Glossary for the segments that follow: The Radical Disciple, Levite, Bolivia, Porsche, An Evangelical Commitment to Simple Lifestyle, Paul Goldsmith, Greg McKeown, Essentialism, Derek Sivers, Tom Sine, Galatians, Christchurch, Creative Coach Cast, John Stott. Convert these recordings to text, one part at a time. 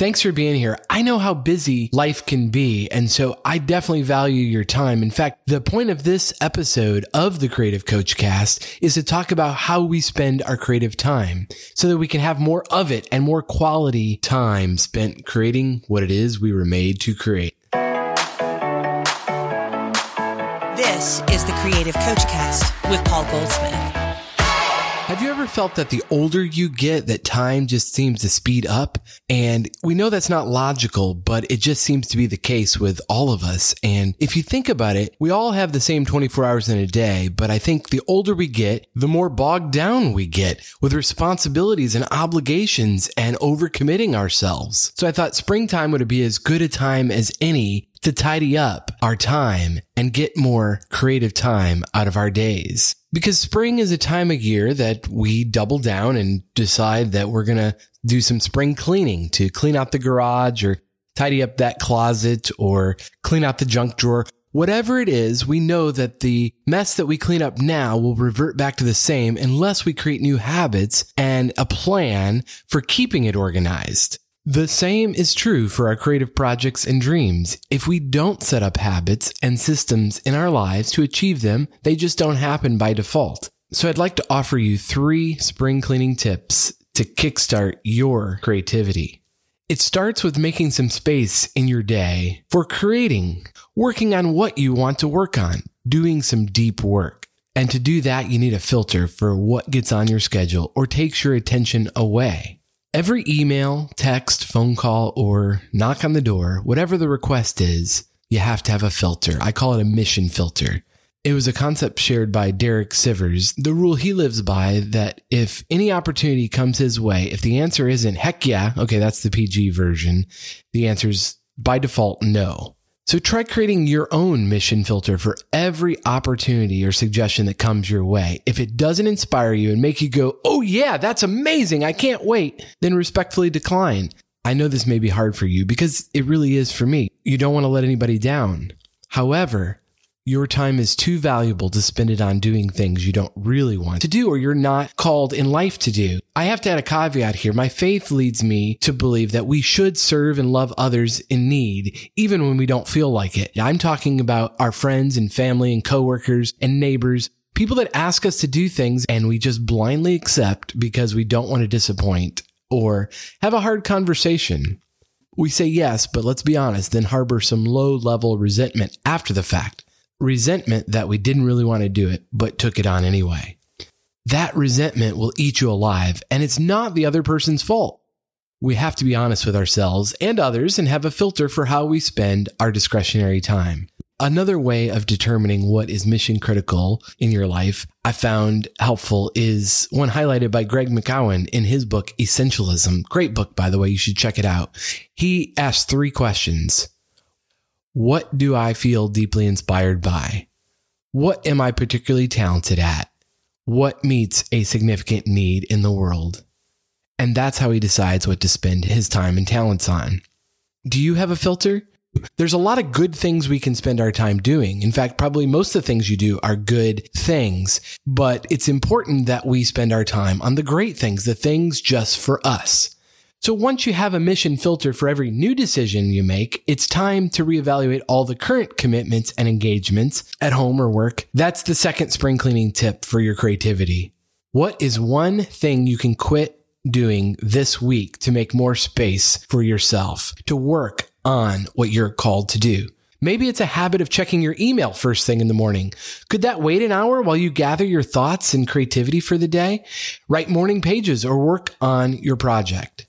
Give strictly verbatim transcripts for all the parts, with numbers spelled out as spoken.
Thanks for being here. I know how busy life can be, and so I definitely value your time. In fact, the point of this episode of the Creative Coach Cast is to talk about how we spend our creative time so that we can have more of it and more quality time spent creating what it is we were made to create. This is the Creative Coach Cast with Paul Goldsmith. Have you ever felt that the older you get, that time just seems to speed up? And we know that's not logical, but it just seems to be the case with all of us. And if you think about it, we all have the same twenty-four hours in a day, but I think the older we get, the more bogged down we get with responsibilities and obligations and overcommitting ourselves. So I thought springtime would be as good a time as any to tidy up our time and get more creative time out of our days. Because spring is a time of year that we double down and decide that we're going to do some spring cleaning to clean out the garage or tidy up that closet or clean out the junk drawer. Whatever it is, we know that the mess that we clean up now will revert back to the same unless we create new habits and a plan for keeping it organized. The same is true for our creative projects and dreams. If we don't set up habits and systems in our lives to achieve them, they just don't happen by default. So I'd like to offer you three spring cleaning tips to kickstart your creativity. It starts with making some space in your day for creating, working on what you want to work on, doing some deep work. And to do that, you need a filter for what gets on your schedule or takes your attention away. Every email, text, phone call, or knock on the door, whatever the request is, you have to have a filter. I call it a mission filter. It was a concept shared by Derek Sivers, the rule he lives by that if any opportunity comes his way, if the answer isn't, heck yeah, okay, that's the P G version, the answer's by default, no. So try creating your own mission filter for every opportunity or suggestion that comes your way. If it doesn't inspire you and make you go, oh yeah, that's amazing, I can't wait, then respectfully decline. I know this may be hard for you because it really is for me. You don't want to let anybody down. However, your time is too valuable to spend it on doing things you don't really want to do or you're not called in life to do. I have to add a caveat here. My faith leads me to believe that we should serve and love others in need, even when we don't feel like it. I'm talking about our friends and family and coworkers and neighbors, people that ask us to do things and we just blindly accept because we don't want to disappoint or have a hard conversation. We say yes, but let's be honest, then harbor some low-level resentment after the fact. Resentment that we didn't really want to do it, but took it on anyway. That resentment will eat you alive, and it's not the other person's fault. We have to be honest with ourselves and others and have a filter for how we spend our discretionary time. Another way of determining what is mission critical in your life I found helpful is one highlighted by Greg McKeown in his book, Essentialism. Great book, by the way. You should check it out. He asked three questions. What do I feel deeply inspired by? What am I particularly talented at? What meets a significant need in the world? And that's how he decides what to spend his time and talents on. Do you have a filter? There's a lot of good things we can spend our time doing. In fact, probably most of the things you do are good things, but it's important that we spend our time on the great things, the things just for us. So once you have a mission filter for every new decision you make, it's time to reevaluate all the current commitments and engagements at home or work. That's the second spring cleaning tip for your creativity. What is one thing you can quit doing this week to make more space for yourself, to work on what you're called to do? Maybe it's a habit of checking your email first thing in the morning. Could that wait an hour while you gather your thoughts and creativity for the day? Write morning pages or work on your project.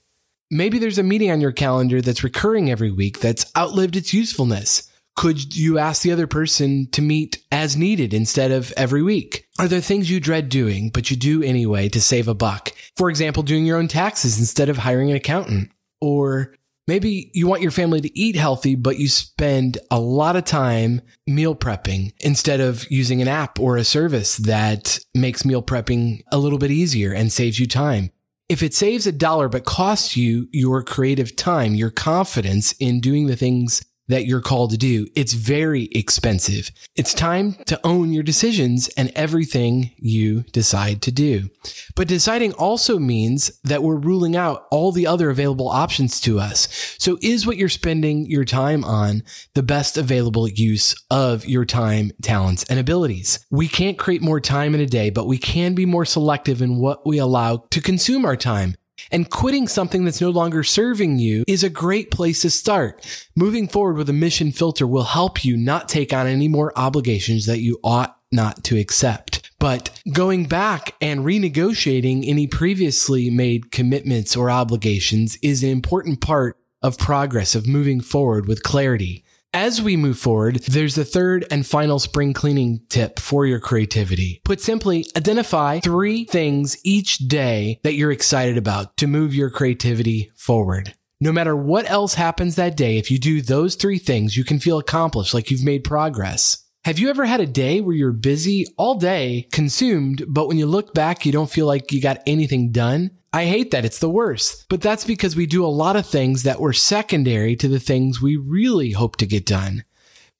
Maybe there's a meeting on your calendar that's recurring every week that's outlived its usefulness. Could you ask the other person to meet as needed instead of every week? Are there things you dread doing, but you do anyway to save a buck? For example, doing your own taxes instead of hiring an accountant. Or maybe you want your family to eat healthy, but you spend a lot of time meal prepping instead of using an app or a service that makes meal prepping a little bit easier and saves you time. If it saves a dollar but costs you your creative time, your confidence in doing the things that you're called to do, it's very expensive. It's time to own your decisions and everything you decide to do. But deciding also means that we're ruling out all the other available options to us. So is what you're spending your time on the best available use of your time, talents, and abilities? We can't create more time in a day, but we can be more selective in what we allow to consume our time. And quitting something that's no longer serving you is a great place to start. Moving forward with a mission filter will help you not take on any more obligations that you ought not to accept. But going back and renegotiating any previously made commitments or obligations is an important part of progress, of moving forward with clarity. As we move forward, there's the third and final spring cleaning tip for your creativity. Put simply, identify three things each day that you're excited about to move your creativity forward. No matter what else happens that day, if you do those three things, you can feel accomplished, like you've made progress. Have you ever had a day where you're busy all day, consumed, but when you look back, you don't feel like you got anything done? I hate that. It's the worst. But that's because we do a lot of things that were secondary to the things we really hope to get done.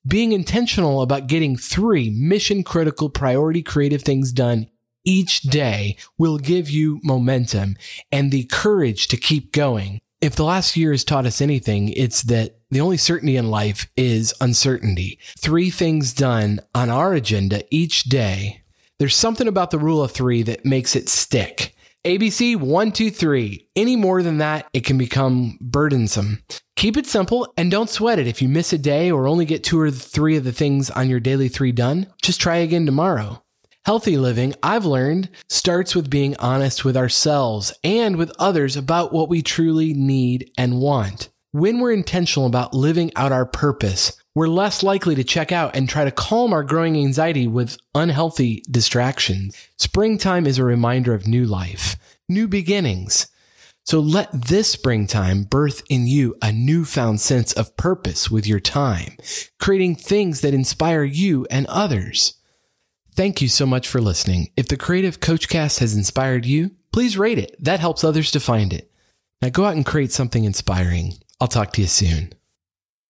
Being intentional about getting three mission-critical priority creative things done each day will give you momentum and the courage to keep going. If the last year has taught us anything, it's that the only certainty in life is uncertainty. Three things done on our agenda each day. There's something about the rule of three that makes it stick. A B C, one, two, three. Any more than that, it can become burdensome. Keep it simple and don't sweat it. If you miss a day or only get two or three of the things on your daily three done, just try again tomorrow. Healthy living, I've learned, starts with being honest with ourselves and with others about what we truly need and want. When we're intentional about living out our purpose, we're less likely to check out and try to calm our growing anxiety with unhealthy distractions. Springtime is a reminder of new life, new beginnings. So let this springtime birth in you a newfound sense of purpose with your time, creating things that inspire you and others. Thank you so much for listening. If the Creative Coach Cast has inspired you, please rate it. That helps others to find it. Now go out and create something inspiring. I'll talk to you soon.